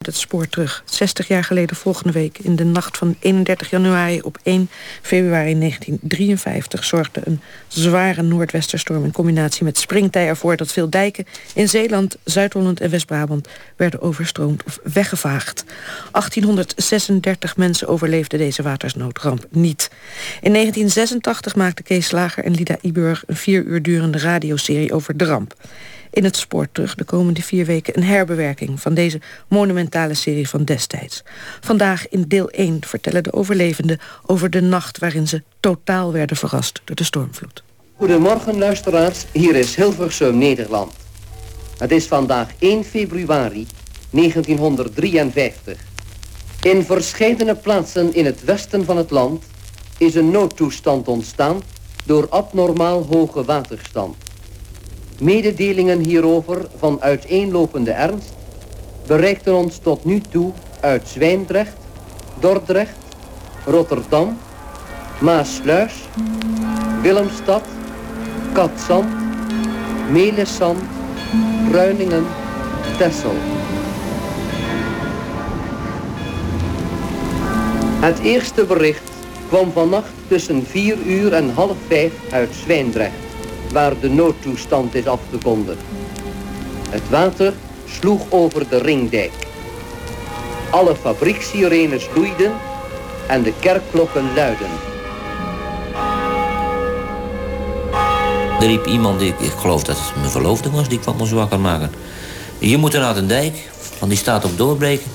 Het spoor terug. 60 jaar geleden volgende week, in de nacht van 31 januari op 1 februari 1953... zorgde een zware noordwesterstorm in combinatie met springtij ervoor dat veel dijken in Zeeland, Zuid-Holland en West-Brabant werden overstroomd of weggevaagd. 1836 mensen overleefden deze watersnoodramp niet. In 1986 maakten Kees Slager en Lida Iburg een 4 uur durende radioserie over de ramp. In het spoor terug de komende 4 weken een herbewerking van deze monumentale serie van destijds. Vandaag in deel 1 vertellen de overlevenden over de nacht waarin ze totaal werden verrast door de stormvloed. Goedemorgen luisteraars, hier is Hilversum, Nederland. Het is vandaag 1 februari 1953. In verscheidene plaatsen in het westen van het land is een noodtoestand ontstaan door abnormaal hoge waterstand. Mededelingen hierover van uiteenlopende ernst bereikten ons tot nu toe uit Zwijndrecht, Dordrecht, Rotterdam, Maassluis, Willemstad, Katzand, Melissant, Ruiningen, Texel. Het eerste bericht kwam vannacht tussen 4 uur en 4:30 uit Zwijndrecht, waar de noodtoestand is afgekondigd. Het water sloeg over de ringdijk. Alle fabrieksirenes loeiden en de kerkklokken luidden. Er riep iemand, ik geloof dat het mijn verloofde was, die kwam ons wakker maken. Je moet er naar de dijk, want die staat op doorbreken.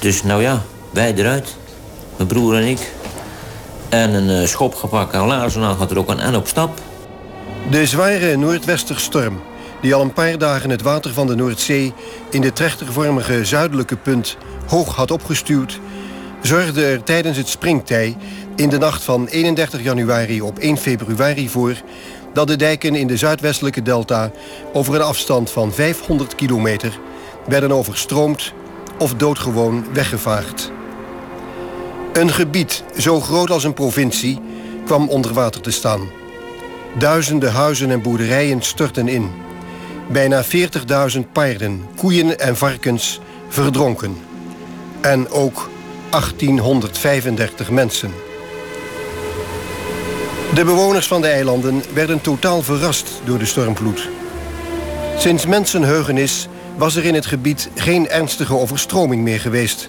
Dus nou ja, wij eruit, mijn broer en ik. En een schop gepakt en laarzen aangetrokken en op stap. De zware noordwesterstorm, die al een paar dagen het water van de Noordzee in de trechtervormige zuidelijke punt hoog had opgestuwd, zorgde er tijdens het springtij in de nacht van 31 januari op 1 februari voor dat de dijken in de zuidwestelijke delta over een afstand van 500 kilometer werden overstroomd of doodgewoon weggevaagd. Een gebied zo groot als een provincie kwam onder water te staan. Duizenden huizen en boerderijen stortten in. Bijna 40.000 paarden, koeien en varkens verdronken. En ook 1835 mensen. De bewoners van de eilanden werden totaal verrast door de stormvloed. Sinds mensenheugenis was er in het gebied geen ernstige overstroming meer geweest.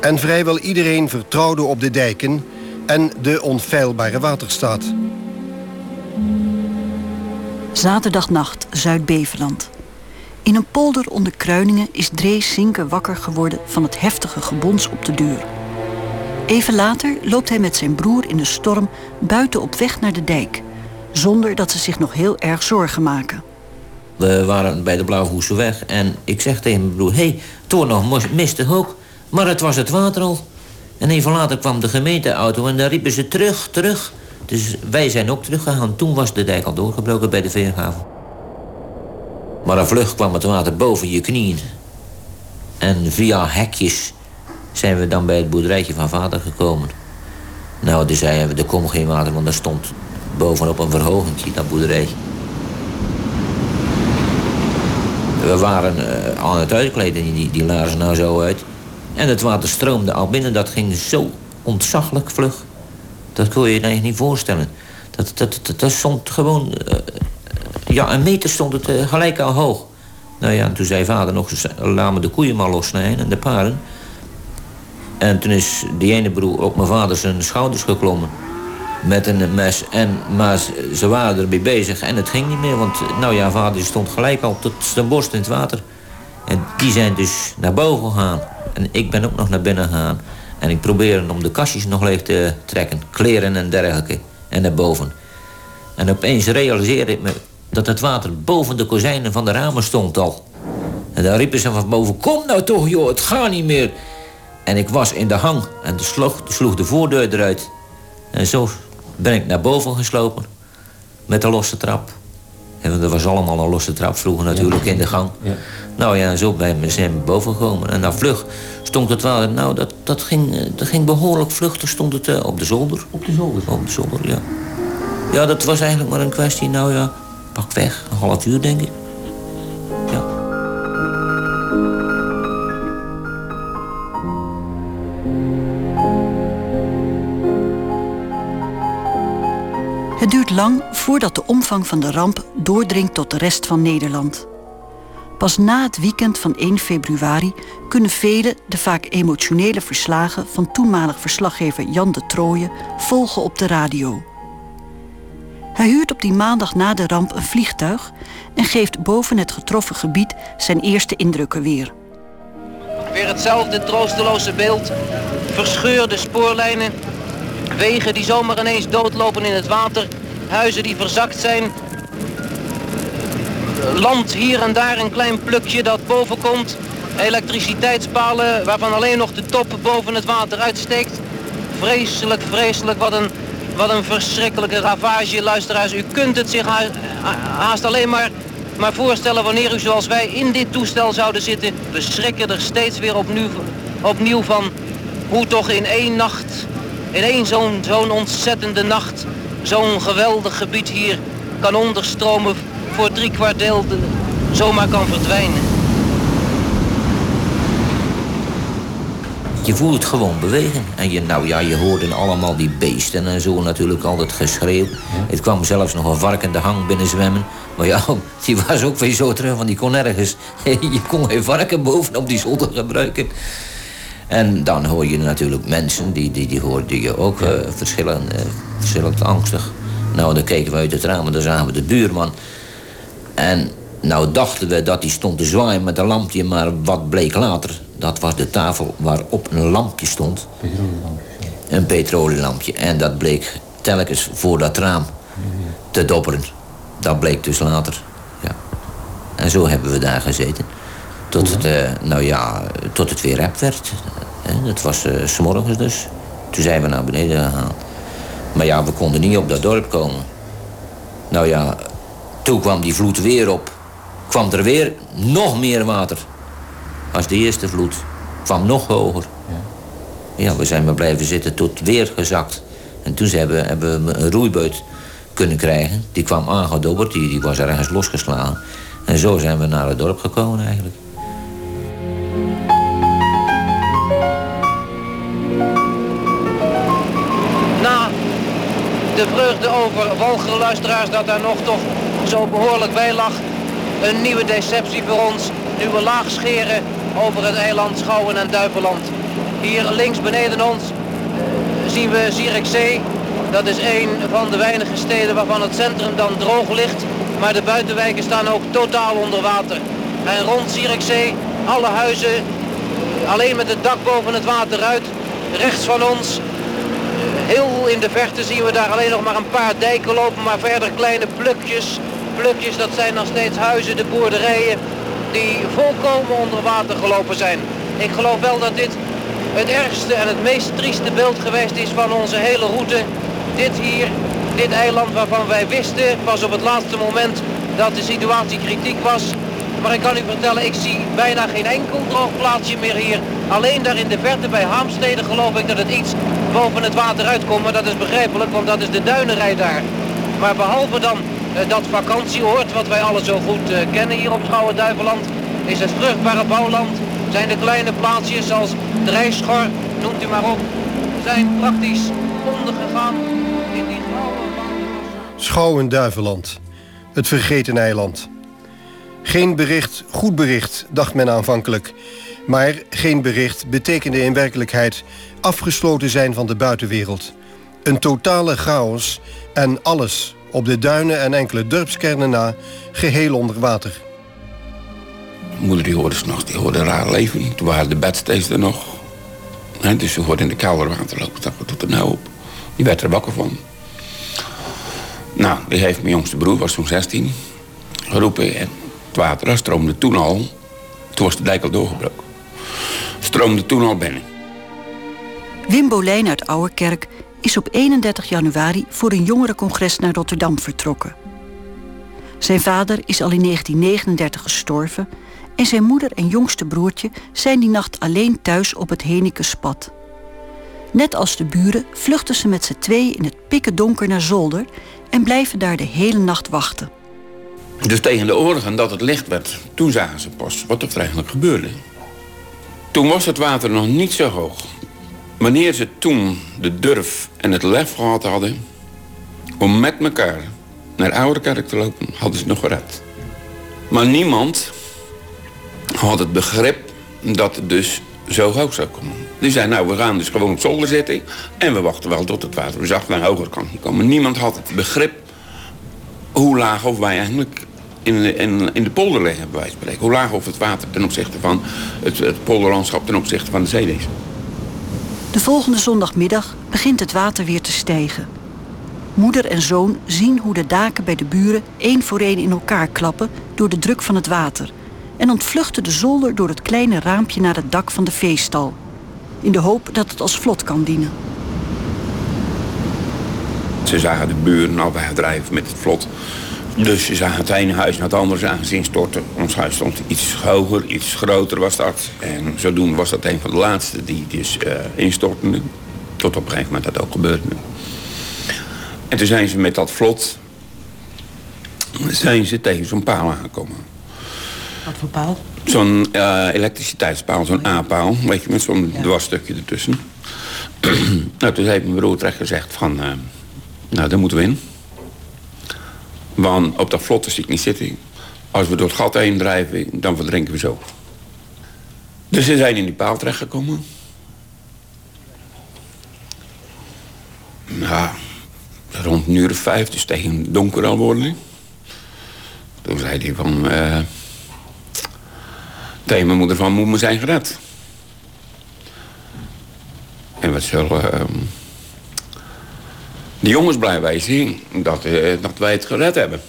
En vrijwel iedereen vertrouwde op de dijken en de onfeilbare waterstaat. Zaterdagnacht, Zuid-Beveland. In een polder onder Kruiningen is Drees Zinke wakker geworden van het heftige gebons op de deur. Even later loopt hij met zijn broer in de storm buiten op weg naar de dijk, zonder dat ze zich nog heel erg zorgen maken. We waren bij de Blauwe Hoeseweg en ik zeg tegen mijn broer, hé, toen nog mist het ook, maar het was het water al. En even later kwam de gemeenteauto en daar riepen ze terug. Dus wij zijn ook teruggegaan. Toen was de dijk al doorgebroken bij de veerhaven. Maar een vlucht kwam het water boven je knieën. En via hekjes zijn we dan bij het boerderijtje van vader gekomen. Nou, dus zeiden we, er komt geen water, want er stond bovenop een verhogentje, dat boerderijtje. We waren aan het uitkleden, die laarzen nou zo uit. En het water stroomde al binnen, dat ging zo ontzaglijk vlug. Dat kon je je eigenlijk niet voorstellen. Dat stond gewoon... een meter stond het gelijk al hoog. Nou ja, en toen zei vader nog... laat me de koeien maar lossnijden en de paarden. En toen is die ene broer op mijn vader zijn schouders geklommen. Met een mes. Maar ze waren ermee bezig en het ging niet meer. Want nou ja, vader stond gelijk al tot zijn borst in het water. En die zijn dus naar boven gegaan. En ik ben ook nog naar binnen gegaan. En ik probeerde om de kastjes nog leeg te trekken, kleren en dergelijke, en naar boven. En opeens realiseerde ik me dat het water boven de kozijnen van de ramen stond al. En daar riepen ze van boven, kom nou toch joh, het gaat niet meer. En ik was in de hang en sloeg de voordeur eruit. En zo ben ik naar boven geslopen met de losse trap. En dat was allemaal een losse trap vroeger natuurlijk in de gang. Ja. Nou ja, zo zijn we boven gekomen. En nou vlug stond het water, nou dat ging behoorlijk vlug, stond het op de zolder. Op de zolder? Op de zolder, ja. Ja, dat was eigenlijk maar een kwestie, nou ja, pak weg, een half uur denk ik. Ja. lang voordat de omvang van de ramp doordringt tot de rest van Nederland. Pas na het weekend van 1 februari kunnen velen de vaak emotionele verslagen van toenmalig verslaggever Jan de Trooijen volgen op de radio. Hij huurt op die maandag na de ramp een vliegtuig en geeft boven het getroffen gebied zijn eerste indrukken weer. Weer hetzelfde troosteloze beeld, verscheurde spoorlijnen, wegen die zomaar ineens doodlopen in het water, huizen die verzakt zijn, land hier en daar een klein plukje dat boven komt, elektriciteitspalen waarvan alleen nog de top boven het water uitsteekt. Vreselijk, vreselijk, wat een verschrikkelijke ravage, luisteraars. U kunt het zich haast alleen maar voorstellen wanneer u zoals wij in dit toestel zouden zitten. We schrikken er steeds weer opnieuw van hoe toch in één nacht, in één zo'n ontzettende nacht, zo'n geweldig gebied hier kan onderstromen, voor driekwart deel zomaar kan verdwijnen. Je voelt het gewoon bewegen. En je hoorde allemaal die beesten en zo natuurlijk, al dat geschreeuw. Het kwam zelfs nog een varken de hang binnen zwemmen. Maar ja, die was ook weer zo terug, want die kon nergens. Je kon geen varken bovenop die zolder gebruiken. En dan hoor je natuurlijk mensen, die hoorde je ook verschillend angstig. Nou, dan keken we uit het raam en dan zagen we de buurman. En nou dachten we dat hij stond te zwaaien met een lampje, maar wat bleek later? Dat was de tafel waarop een lampje stond. Een petrolielampje. En dat bleek telkens voor dat raam te dobberen. Dat bleek dus later. Ja. En zo hebben we daar gezeten. Tot het weer rep werd. Dat was 's morgens dus. Toen zijn we naar beneden gegaan. Maar ja, we konden niet op dat dorp komen. Nou ja, toen kwam die vloed weer op. Kwam er weer nog meer water. Als de eerste vloed. Kwam nog hoger. Ja, we zijn maar blijven zitten tot weer gezakt. En toen hebben we een roeibuit kunnen krijgen. Die kwam aangedobberd, die was ergens losgeslagen. En zo zijn we naar het dorp gekomen eigenlijk. De vreugde over walgere luisteraars dat daar nog toch zo behoorlijk bij lag. Een nieuwe deceptie voor ons. Nu we laag scheren over het eiland Schouwen en Duiveland. Hier links beneden ons zien we Zierikzee. Dat is een van de weinige steden waarvan het centrum dan droog ligt. Maar de buitenwijken staan ook totaal onder water. En rond Zierikzee alle huizen alleen met het dak boven het water uit. Rechts van ons, heel in de verte, zien we daar alleen nog maar een paar dijken lopen, maar verder kleine plukjes. Plukjes, dat zijn nog steeds huizen, de boerderijen, die volkomen onder water gelopen zijn. Ik geloof wel dat dit het ergste en het meest trieste beeld geweest is van onze hele route. Dit hier, dit eiland waarvan wij wisten pas op het laatste moment dat de situatie kritiek was. Maar ik kan u vertellen, ik zie bijna geen enkel droog plaatsje meer hier. Alleen daar in de verte bij Haamstede geloof ik dat het iets boven het water uitkomt. Maar dat is begrijpelijk, want dat is de duinenrij daar. Maar behalve dan dat vakantieoord, wat wij alle zo goed kennen hier op Schouwen-Duiveland, is het vruchtbare bouwland. Zijn de kleine plaatsjes als Dreischor, noemt u maar op, zijn praktisch ondergegaan in die grauwe landen. Schouwen-Duiveland, het vergeten eiland. Geen bericht, goed bericht, dacht men aanvankelijk. Maar geen bericht betekende in werkelijkheid afgesloten zijn van de buitenwereld. Een totale chaos en alles, op de duinen en enkele dorpskernen na, geheel onder water. Moeder die hoorde 's nachts, die hoorde een raar leven. Toen waren de bedsteeds er nog. He, dus ze hoorde in de kelder water lopen. Dat doet er nou op. Die werd er wakker van. Nou, die heeft mijn jongste broer, was toen 16, geroepen. En het water stroomde toen al. Toen was de dijk al doorgebroken. Stroomde toen al binnen. Wim Boulijn uit Ouwerkerk is op 31 januari voor een jongerencongres naar Rotterdam vertrokken. Zijn vader is al in 1939 gestorven en zijn moeder en jongste broertje zijn die nacht alleen thuis op het Henikespad. Net als de buren vluchten ze met z'n tweeën in het pikken donker naar zolder en blijven daar de hele nacht wachten. Dus tegen de oren dat het licht werd, toen zagen ze pas wat er eigenlijk gebeurde. Toen was het water nog niet zo hoog. Wanneer ze toen de durf en het lef gehad hadden om met elkaar naar Ouwerkerk te lopen, hadden ze nog gered. Maar niemand had het begrip dat het dus zo hoog zou komen. Die zei, nou, we gaan dus gewoon op zolder zitten en we wachten wel tot het water zacht naar hoger kan komen. Niemand had het begrip hoe laag of wij eigenlijk in de polder liggen, bij wijze van spreken. Hoe laag of het water ten opzichte van het polderlandschap ten opzichte van de zee is. De volgende zondagmiddag begint het water weer te stijgen. Moeder en zoon zien hoe de daken bij de buren één voor één in elkaar klappen door de druk van het water en ontvluchten de zolder door het kleine raampje naar het dak van de veestal, in de hoop dat het als vlot kan dienen. Ze zagen de buren al wegdrijven met het vlot. Dus ze zagen het ene huis naar het andere aan zien storten. Ons huis stond iets hoger, iets groter was dat. En zodoende was dat een van de laatste die dus instortende. Tot op een gegeven moment dat ook gebeurde. En toen zijn ze met dat vlot zijn ze tegen zo'n paal aangekomen. Wat voor paal? Zo'n elektriciteitspaal, zo'n A-paal. Weet je, met zo'n dwarsstukje ertussen. Nou, toen heeft mijn broer terecht gezegd van... nou, daar moeten we in. Want op dat vlot zie ik niet zitten. Als we door het gat heen drijven, dan verdrinken we zo. Dus ze zijn in die paal terechtgekomen. Nou, rond een uur of 5, dus tegen donker al worden. Toen zei hij van... tegen mijn moeder van, moet me zijn gered. En wat zullen... de jongens blij wij zien dat wij het gered hebben.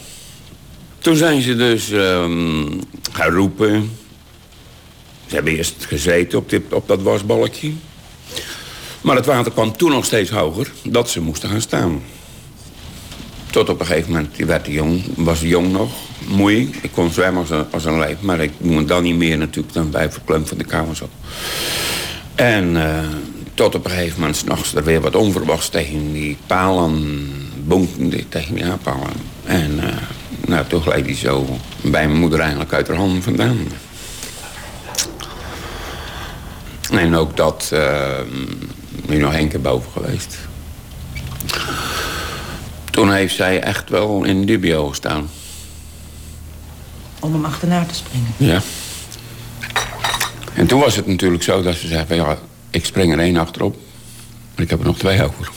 Toen zijn ze dus gaan roepen. Ze hebben eerst gezeten op dat wasbalkje. Maar het water kwam toen nog steeds hoger dat ze moesten gaan staan. Tot op een gegeven moment, was jong nog, moei. Ik kon zwemmen als een lijf, maar ik moest dan niet meer natuurlijk dan bij verklemd van de kamer zat. En... tot op een gegeven moment 's nachts er weer wat onverwachts tegen die palen bonkende, tegen die aanpalen. En nou, toen gleed hij zo bij mijn moeder eigenlijk uit haar handen vandaan. En ook dat nu nog 1 keer boven geweest. Toen heeft zij echt wel in dubio gestaan. Om hem achterna te springen? Ja. En toen was het natuurlijk zo dat ze zei van ja... ik spring er 1 achterop, maar ik heb er nog 2 over.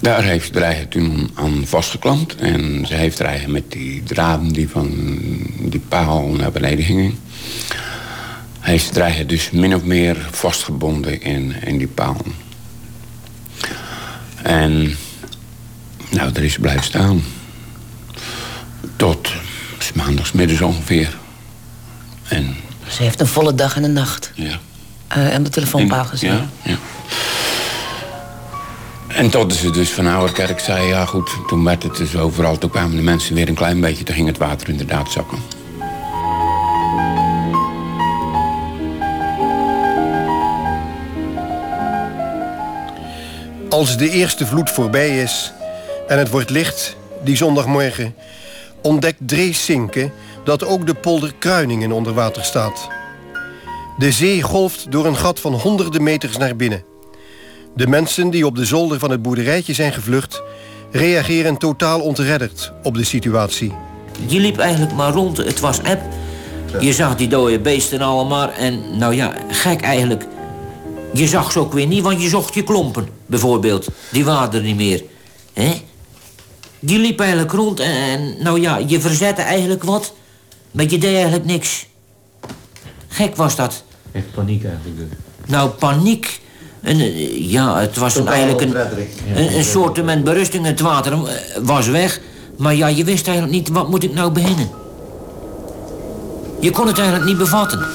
Daar heeft ze de eigen toen aan vastgeklampt. En ze heeft de eigen met die draden die van die paal naar beneden gingen... heeft ze de eigen dus min of meer vastgebonden in die paal. En nou, er is ze blijven staan. Tot maandagsmiddags ongeveer... En... ze heeft een volle dag en een nacht. Ja. Aan de telefoonpaal gezien. Ja, ja. En tot ze dus van Ouwerkerk zei, ja goed, toen werd het dus overal. Toen kwamen de mensen weer een klein beetje, toen ging het water inderdaad zakken. Als de eerste vloed voorbij is en het wordt licht die zondagmorgen... ontdekt Drees Zinke dat ook de polder Kruiningen onder water staat. De zee golft door een gat van honderden meters naar binnen. De mensen die op de zolder van het boerderijtje zijn gevlucht... reageren totaal ontredderd op de situatie. Je liep eigenlijk maar rond, het was eb. Je zag die dode beesten allemaal en nou ja, gek eigenlijk. Je zag ze ook weer niet, want je zocht je klompen, bijvoorbeeld. Die waren er niet meer. Hè? Die liep eigenlijk rond en nou ja, je verzette eigenlijk wat... maar je deed eigenlijk niks. Gek was dat. Echt paniek eigenlijk. Nou, paniek. En, ja, het was eigenlijk een soort met berusting. Het water was weg. Maar ja, je wist eigenlijk niet, wat moet ik nou beginnen? Je kon het eigenlijk niet bevatten.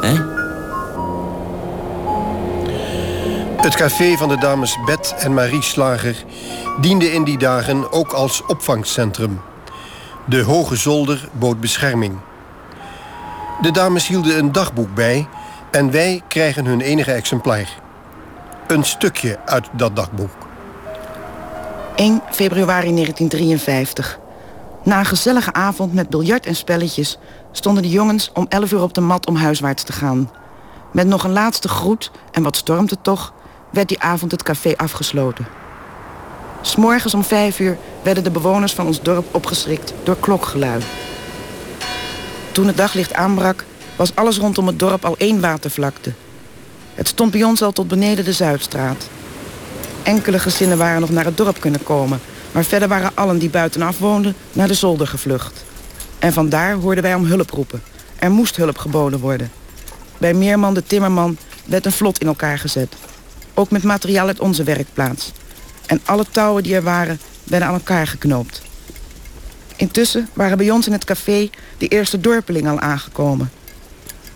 Hè? Het café van de dames Beth en Marie Slager... diende in die dagen ook als opvangcentrum. De hoge zolder bood bescherming. De dames hielden een dagboek bij en wij krijgen hun enige exemplaar. Een stukje uit dat dagboek. 1 februari 1953. Na een gezellige avond met biljart en spelletjes... stonden de jongens om 11 uur op de mat om huiswaarts te gaan. Met nog een laatste groet, en wat stormt het toch... werd die avond het café afgesloten. 'S Morgens om 5 uur werden de bewoners van ons dorp opgeschrikt door klokgelui. Toen het daglicht aanbrak, was alles rondom het dorp al één watervlakte. Het stond bij ons al tot beneden de Zuidstraat. Enkele gezinnen waren nog naar het dorp kunnen komen, maar verder waren allen die buitenaf woonden naar de zolder gevlucht. En vandaar hoorden wij om hulp roepen. Er moest hulp geboden worden. Bij Meerman de Timmerman werd een vlot in elkaar gezet. Ook met materiaal uit onze werkplaats. En alle touwen die er waren, werden aan elkaar geknoopt. Intussen waren bij ons in het café de eerste dorpeling al aangekomen.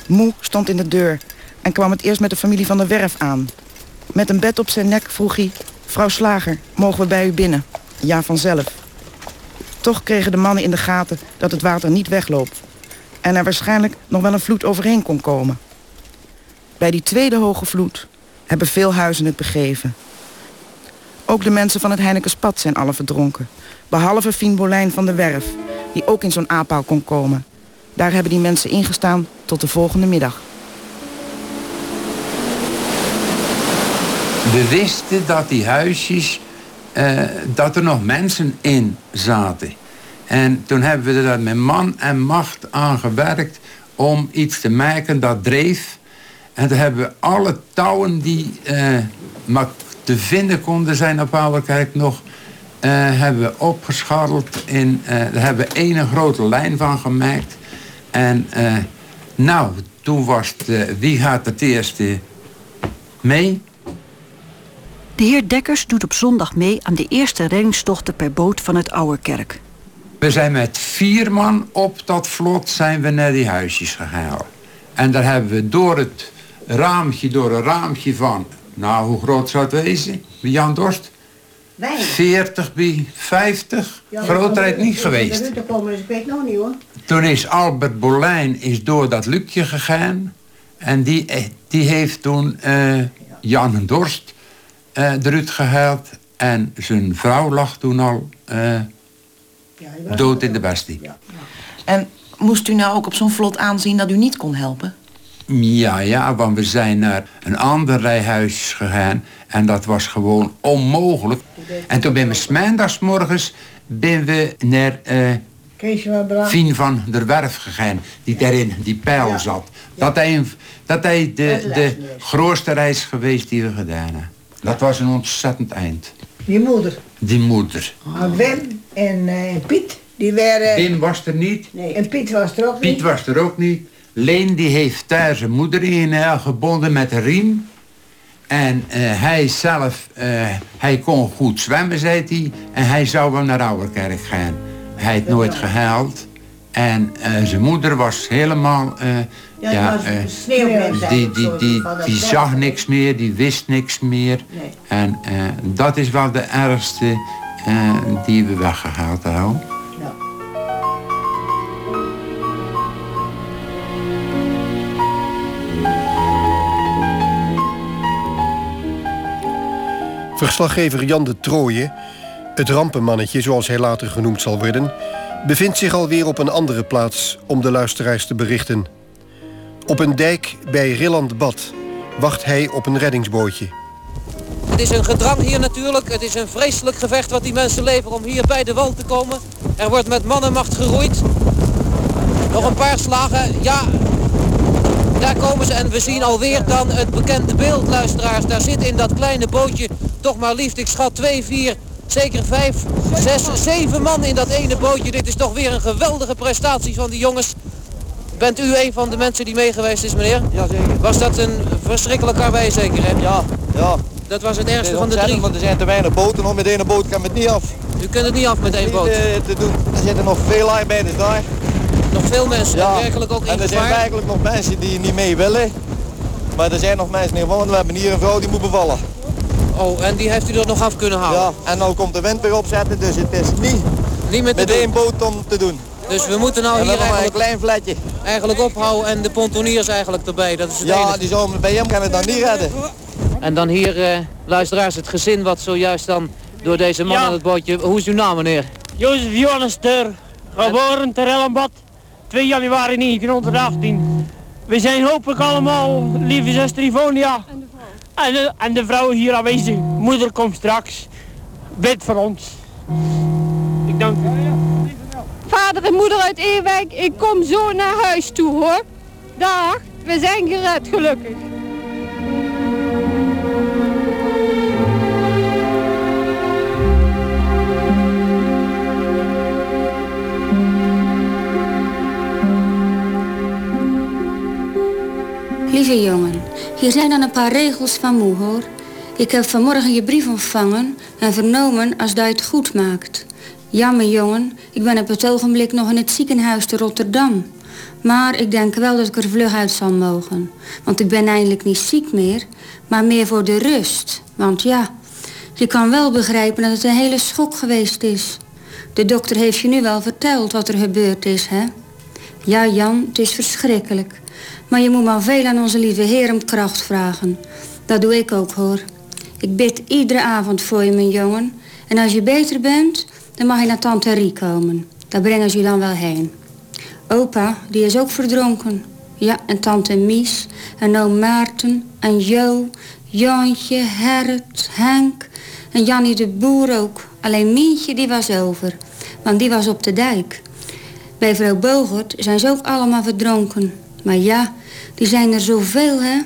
Moe stond in de deur en kwam het eerst met de familie van der Werf aan. Met een bed op zijn nek vroeg hij: "Vrouw Slager, mogen we bij u binnen?" "Ja, vanzelf." Toch kregen de mannen in de gaten dat het water niet wegloopt. En er waarschijnlijk nog wel een vloed overheen kon komen. Bij die tweede hoge vloed hebben veel huizen het begeven. Ook de mensen van het Henikespad zijn alle verdronken. Behalve Fien Boulijn van der Werf, die ook in zo'n aaphaal kon komen. Daar hebben die mensen ingestaan tot de volgende middag. We wisten dat die huisjes, dat er nog mensen in zaten. En toen hebben we er met man en macht aan gewerkt om iets te maken dat dreef. En toen hebben we alle touwen die maar te vinden konden zijn op Ouwerkerk nog, hebben we opgescharreld. Daar hebben we één grote lijn van gemaakt. En nou, toen was het wie gaat het eerste mee? De heer Dekkers doet op zondag mee aan de eerste reddingstochten per boot van het Ouwerkerk. We zijn met 4 man op dat vlot zijn we naar die huisjes gegaan. En daar hebben we door een raamtje van, nou hoe groot zou het wezen, Jan Dorst? 40 bij 50, ja, grootheid niet geweest. Ik weet nog niet hoor. Toen is Albert Boulijn door dat luikje gegaan. En die heeft toen Jan Dorst eruit gehaald. En zijn vrouw lag toen al dood in de bestie. Ja. En moest u nou ook op zo'n vlot aanzien dat u niet kon helpen? Ja, want we zijn naar een ander rijhuis gegaan. En dat was gewoon onmogelijk. En toen ben we 's maandagsmorgens naar Fien van der Werf gegaan. Die daarin, die pijl zat. Dat hij de grootste reis geweest die we gedaan hebben. Dat was een ontzettend eind. Die moeder. Oh. Wim en Piet, die waren... Wim was er niet. Nee. En Piet was er ook niet. Leen die heeft daar zijn moeder in gebonden met een riem. En hij zelf, hij kon goed zwemmen, zei hij. En hij zou wel naar Ouwerkerk gaan. Hij had nooit gehaald. En zijn moeder was helemaal... die zag niks meer, die wist niks meer. Nee. En dat is wel de ergste die we weggehaald houden. Ja. Verslaggever Jan de Trooijen, het rampenmannetje zoals hij later genoemd zal worden, bevindt zich alweer op een andere plaats om de luisteraars te berichten. Op een dijk bij Rilland Bad wacht hij op een reddingsbootje. Het is een gedrang hier natuurlijk. Het is een vreselijk gevecht wat die mensen leveren om hier bij de wal te komen. Er wordt met man en macht geroeid. Nog een paar slagen. Ja, daar komen ze en we zien alweer dan het bekende beeld, luisteraars. Daar zitten in dat kleine bootje toch maar liefst, ik schat 2, 4... Zeker 5, 6, 7 man in dat ene bootje. Dit is toch weer een geweldige prestatie van die jongens. Bent u een van de mensen die meegeweest is, meneer? Jazeker. Was dat een verschrikkelijk karwei zeker, hè? Ja. Dat was het ergste van de 3. Want er zijn te weinig boten, hoor. Met één boot kan het niet af. U kunt het niet af met één boot? Te doen. Er zitten nog veel arbeiders daar. Nog veel mensen, ja. Werkelijk ook in gevaar. En er zijn eigenlijk nog mensen die niet mee willen. Maar er zijn nog mensen in, want we hebben hier een vrouw die moet bevallen. Oh, en die heeft u er nog af kunnen halen? Ja, en nou komt de wind weer opzetten, dus het is niet met één boot om te doen. Dus we moeten nou hier eigenlijk een klein vletje. Eigenlijk ophouden en de pontoniers eigenlijk erbij, dat is het enige. Ja, die zomer bij hem kan het dan niet redden. En dan hier, luisteraars, het gezin wat zojuist dan door deze man aan het bootje... Hoe is uw naam, meneer? Jozef Johannes ter, geboren ter Helmbad, 2 januari 1918. We zijn hopelijk allemaal, lieve zus Trifonia... En de vrouwen hier aanwezig. Moeder komt straks. Bid voor ons. Ik dank u. Vader en moeder uit Eerwijk, ik kom zo naar huis toe hoor. Dag, we zijn gered gelukkig. Lieve jongen, hier zijn dan een paar regels van moe hoor. Ik heb vanmorgen je brief ontvangen en vernomen als dat het goed maakt. Jammer jongen, ik ben op het ogenblik nog in het ziekenhuis te Rotterdam. Maar ik denk wel dat ik er vlug uit zal mogen. Want ik ben eindelijk niet ziek meer, maar meer voor de rust. Want ja, je kan wel begrijpen dat het een hele schok geweest is. De dokter heeft je nu wel verteld wat er gebeurd is, hè? Ja Jan, het is verschrikkelijk. Maar je moet maar veel aan onze lieve Heer om kracht vragen. Dat doe ik ook hoor. Ik bid iedere avond voor je mijn jongen. En als je beter bent, dan mag je naar Tante Rie komen. Daar brengen ze je dan wel heen. Opa, die is ook verdronken. Ja, en Tante Mies, en oom Maarten, en Jo, Jantje, Herret, Henk, en Jannie de Boer ook. Alleen Mientje, die was over, want die was op de dijk. Bij vrouw Bogert zijn ze ook allemaal verdronken. Maar ja, die zijn er zoveel, hè.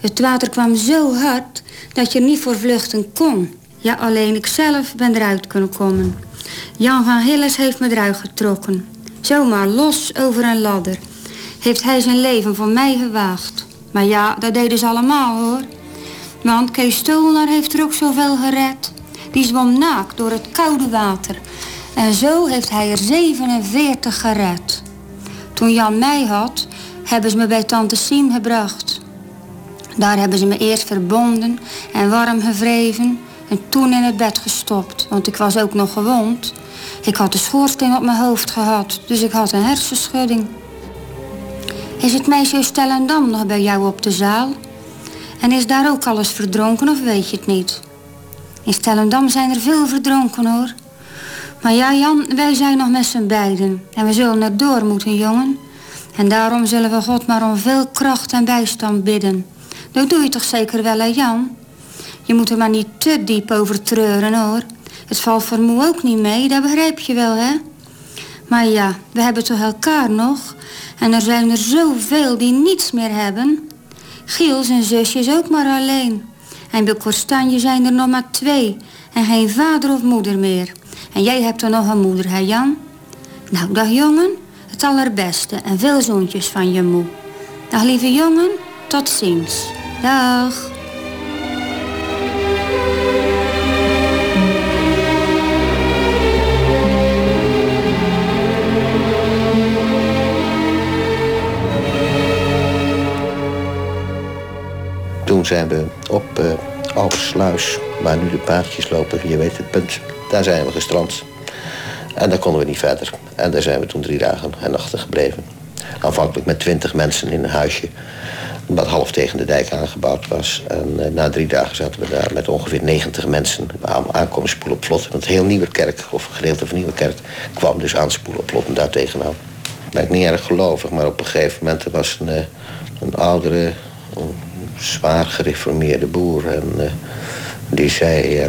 Het water kwam zo hard dat je er niet voor vluchten kon. Ja, alleen ik zelf ben eruit kunnen komen. Jan van Hilles heeft me eruit getrokken. Zomaar los over een ladder. Heeft hij zijn leven voor mij gewaagd. Maar ja, dat deden ze allemaal hoor. Want Kees Stolner heeft er ook zoveel gered. Die zwom naakt door het koude water. En zo heeft hij er 47 gered. Toen Jan mij had, hebben ze me bij tante Siem gebracht. Daar hebben ze me eerst verbonden en warm gewreven. En toen in het bed gestopt, want ik was ook nog gewond. Ik had de schoorsteen op mijn hoofd gehad, dus ik had een hersenschudding. Is het meisje Stellendam nog bij jou op de zaal? En is daar ook alles verdronken of weet je het niet? In Stellendam zijn er veel verdronken hoor. Maar ja Jan, wij zijn nog met z'n beiden. En we zullen er door moeten jongen. En daarom zullen we God maar om veel kracht en bijstand bidden. Dat doe je toch zeker wel hè Jan? Je moet er maar niet te diep over treuren hoor. Het valt voor moe ook niet mee, dat begrijp je wel hè. Maar ja, we hebben toch elkaar nog. En er zijn er zoveel die niets meer hebben. Giel zijn zusje is ook maar alleen. En bij Korstanje zijn er nog maar 2. En geen vader of moeder meer. En jij hebt er nog een moeder hè Jan? Nou dag jongen, het allerbeste en veel zoontjes van je moe. Dag lieve jongen, tot ziens. Dag. Toen zijn we op Alpsluis, waar nu de paardjes lopen, je weet het punt, daar zijn we gestrand. En daar konden we niet verder. En daar zijn we toen 3 dagen en nachten gebleven. Aanvankelijk met 20 mensen in een huisje, wat half tegen de dijk aangebouwd was. En na 3 dagen zaten we daar met ongeveer 90 mensen aankomen spoelen op vlot. Want heel Nieuwerkerk, of een gedeelte van Nieuwerkerk, kwam dus aanspoelen op vlot en daar tegenaan. Ben ik niet erg gelovig, maar op een gegeven moment er was een oudere, zwaar gereformeerde boer en die zei,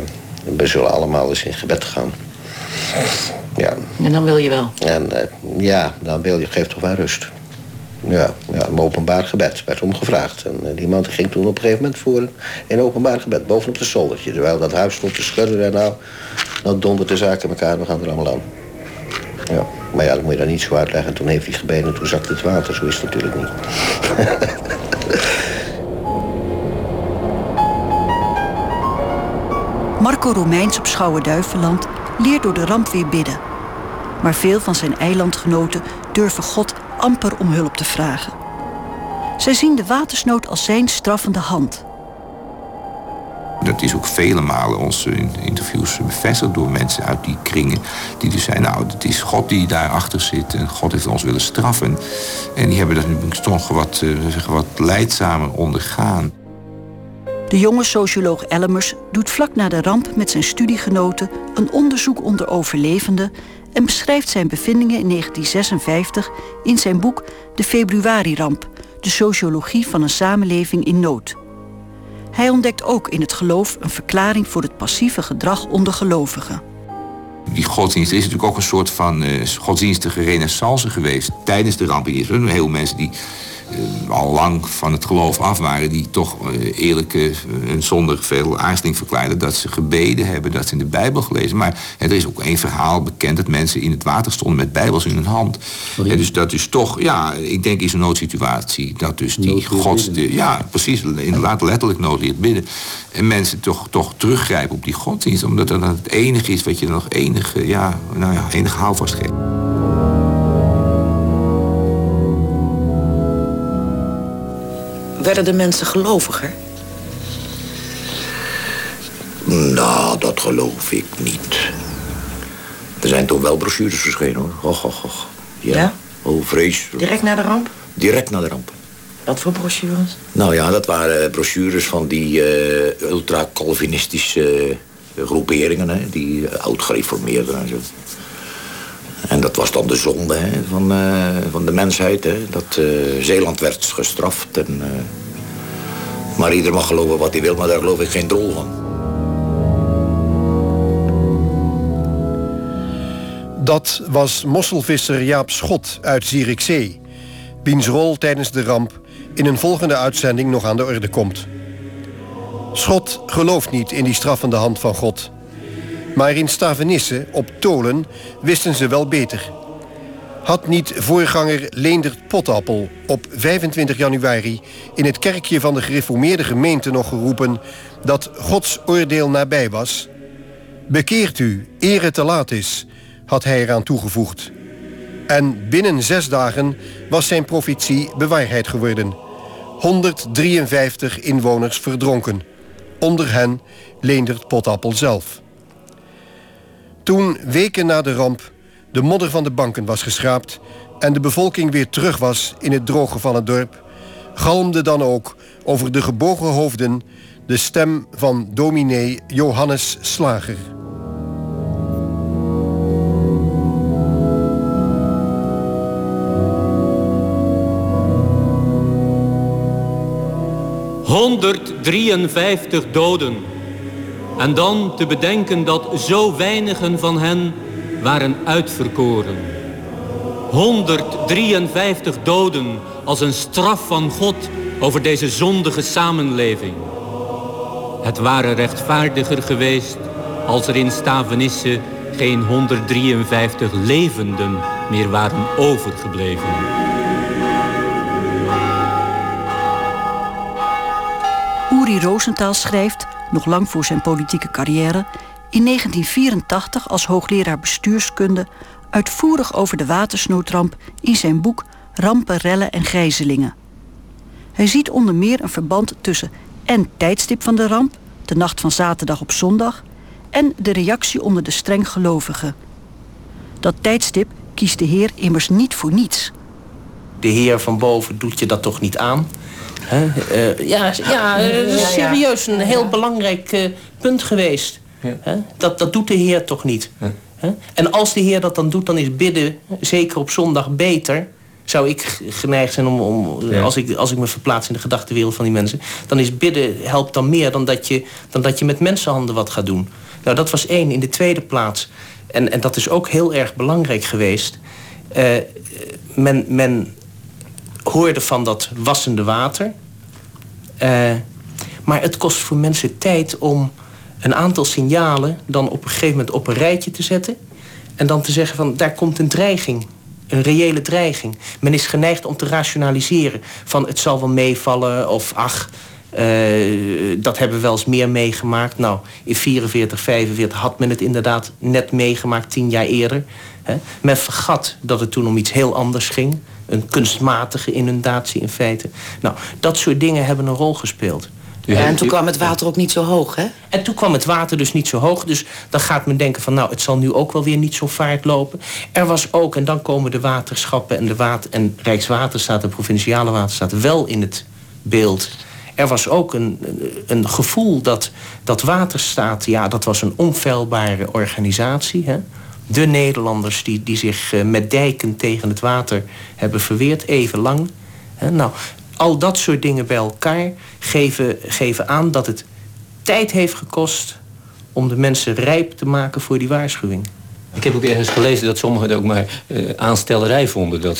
we zullen allemaal eens in gebed gaan. Ja. En dan wil je wel? En ja, dan wil je, geef toch wel rust. Ja, ja, een openbaar gebed werd omgevraagd. En die man ging toen op een gegeven moment voor een openbaar gebed, bovenop het zoldertje. Terwijl dat huis stond te schudden en nou dondert de zaak in elkaar, we gaan er allemaal aan. Ja, maar ja, dat moet je dan niet zo uitleggen. En toen heeft hij gebeden en toen zakte het water, zo is het natuurlijk niet. Marco Romeins op Schouwen-Duiveland leert door de ramp weer bidden. Maar veel van zijn eilandgenoten durven God amper om hulp te vragen. Zij zien de watersnood als zijn straffende hand. Dat is ook vele malen ons in interviews bevestigd door mensen uit die kringen. Die dus zeiden, nou, het is God die daarachter zit en God heeft ons willen straffen. En die hebben dat nu toch wat lijdzamer ondergaan. De jonge socioloog Ellemers doet vlak na de ramp met zijn studiegenoten een onderzoek onder overlevenden en beschrijft zijn bevindingen in 1956 in zijn boek De Februariramp, de sociologie van een samenleving in nood. Hij ontdekt ook in het geloof een verklaring voor het passieve gedrag onder gelovigen. Die godsdienst is natuurlijk ook een soort van godsdienstige renaissance geweest. Tijdens de ramp is er heel mensen die al lang van het geloof af waren, die toch eerlijk en zonder veel aarzeling verklaarden dat ze gebeden hebben, dat ze in de Bijbel gelezen. Maar er is ook één verhaal bekend dat mensen in het water stonden met Bijbels in hun hand. En dus dat is toch, ja, ik denk in zo'n noodsituatie dat dus die God, ja precies, inderdaad letterlijk noodleert bidden. En mensen toch teruggrijpen op die godsdienst, omdat dat het enige is wat je nog enige, ja, nou ja, enige houvast geeft. Werden de mensen geloviger? Nou, dat geloof ik niet. Er zijn toch wel brochures verschenen, hoor. Och. Ja? Oh, vreselijk. Direct na de ramp? Direct na de ramp. Wat voor brochures? Nou ja, dat waren brochures van die ultra-calvinistische groeperingen, hè. Die oud-gereformeerden en zo. En dat was dan de zonde, hè, van de mensheid. Hè, dat Zeeland werd gestraft. En, maar ieder mag geloven wat hij wil, maar daar geloof ik geen drol van. Dat was mosselvisser Jaap Schot uit Zierikzee, wiens rol tijdens de ramp in een volgende uitzending nog aan de orde komt. Schot gelooft niet in die straffende hand van God. Maar in Stavenisse, op Tolen, wisten ze wel beter. Had niet voorganger Leendert Potappel op 25 januari... in het kerkje van de gereformeerde gemeente nog geroepen dat Gods oordeel nabij was? Bekeert u, eer het te laat is, had hij eraan toegevoegd. En binnen 6 dagen was zijn profetie bewaarheid geworden. 153 inwoners verdronken. Onder hen Leendert Potappel zelf. Toen, weken na de ramp, de modder van de banken was geschraapt en de bevolking weer terug was in het droge van het dorp, galmde dan ook over de gebogen hoofden de stem van dominee Johannes Slager. ...153 doden... En dan te bedenken dat zo weinigen van hen waren uitverkoren. 153 doden als een straf van God over deze zondige samenleving. Het waren rechtvaardiger geweest als er in Stavenisse geen 153 levenden meer waren overgebleven. Uri Rosenthal schrijft, nog lang voor zijn politieke carrière, in 1984 als hoogleraar bestuurskunde uitvoerig over de watersnoodramp in zijn boek Rampen, Rellen en Gijzelingen. Hij ziet onder meer een verband tussen en tijdstip van de ramp, de nacht van zaterdag op zondag, en de reactie onder de streng gelovigen. Dat tijdstip kiest de Heer immers niet voor niets. De Heer van boven doet je dat toch niet aan? Dat is serieus een heel belangrijk punt geweest. Ja. Dat doet de Heer toch niet. Ja. En als de Heer dat dan doet, dan is bidden, zeker op zondag, beter. Zou ik geneigd zijn om als ik me verplaats in de gedachtenwereld van die mensen, dan is bidden, helpt dan meer dan dat je met mensenhanden wat gaat doen. Nou, dat was 1. In de tweede plaats, en dat is ook heel erg belangrijk geweest, men hoorde van dat wassende water. Maar het kost voor mensen tijd om een aantal signalen dan op een gegeven moment op een rijtje te zetten. En dan te zeggen van, daar komt een dreiging. Een reële dreiging. Men is geneigd om te rationaliseren. Van, het zal wel meevallen of ach, dat hebben we wel eens meer meegemaakt. Nou, in 44, 45 had men het inderdaad net meegemaakt, 10 jaar eerder. Hè? Men vergat dat het toen om iets heel anders ging. Een kunstmatige inundatie in feite. Nou, dat soort dingen hebben een rol gespeeld. Ja, en toen kwam het water ook niet zo hoog, hè? En toen kwam het water dus niet zo hoog. Dus dan gaat men denken van, nou, het zal nu ook wel weer niet zo vaart lopen. Er was ook, en dan komen de waterschappen en en Rijkswaterstaat en Provinciale Waterstaat wel in het beeld. Er was ook een gevoel dat Waterstaat, ja, dat was een onfeilbare organisatie, hè? De Nederlanders die zich met dijken tegen het water hebben verweerd, even lang. Nou, Al dat soort dingen bij elkaar geven aan dat het tijd heeft gekost om de mensen rijp te maken voor die waarschuwing. Ik heb ook ergens gelezen dat sommigen het ook maar aanstellerij vonden.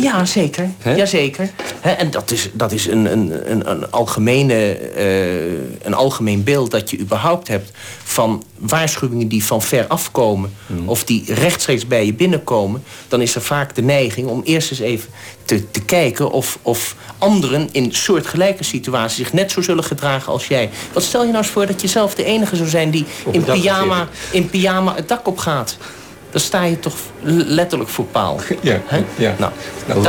Ja, zeker. Ja, zeker. Hè? En dat is een algemeen beeld dat je überhaupt hebt van waarschuwingen die van ver afkomen. Of die rechtstreeks bij je binnenkomen. Dan is er vaak de neiging om eerst eens even te kijken of anderen in soortgelijke situaties zich net zo zullen gedragen als jij. Wat stel je nou eens voor dat je zelf de enige zou zijn die in pyjama het dak op gaat? Dan sta je toch letterlijk voor paal. Ja, ja. Nou,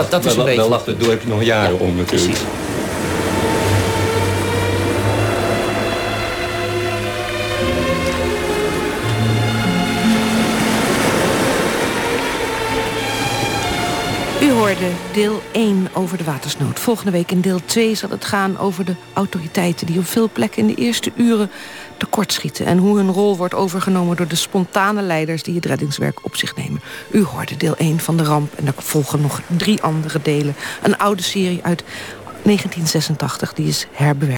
dat is een beetje... Daar lacht het dorp nog jaren om natuurlijk. Precies. Deel 1 over de watersnood. Volgende week in deel 2 zal het gaan over de autoriteiten die op veel plekken in de eerste uren tekortschieten en hoe hun rol wordt overgenomen door de spontane leiders die het reddingswerk op zich nemen. U hoorde deel 1 van de ramp en er volgen nog 3 andere delen. Een oude serie uit 1986, die is herbewerkt.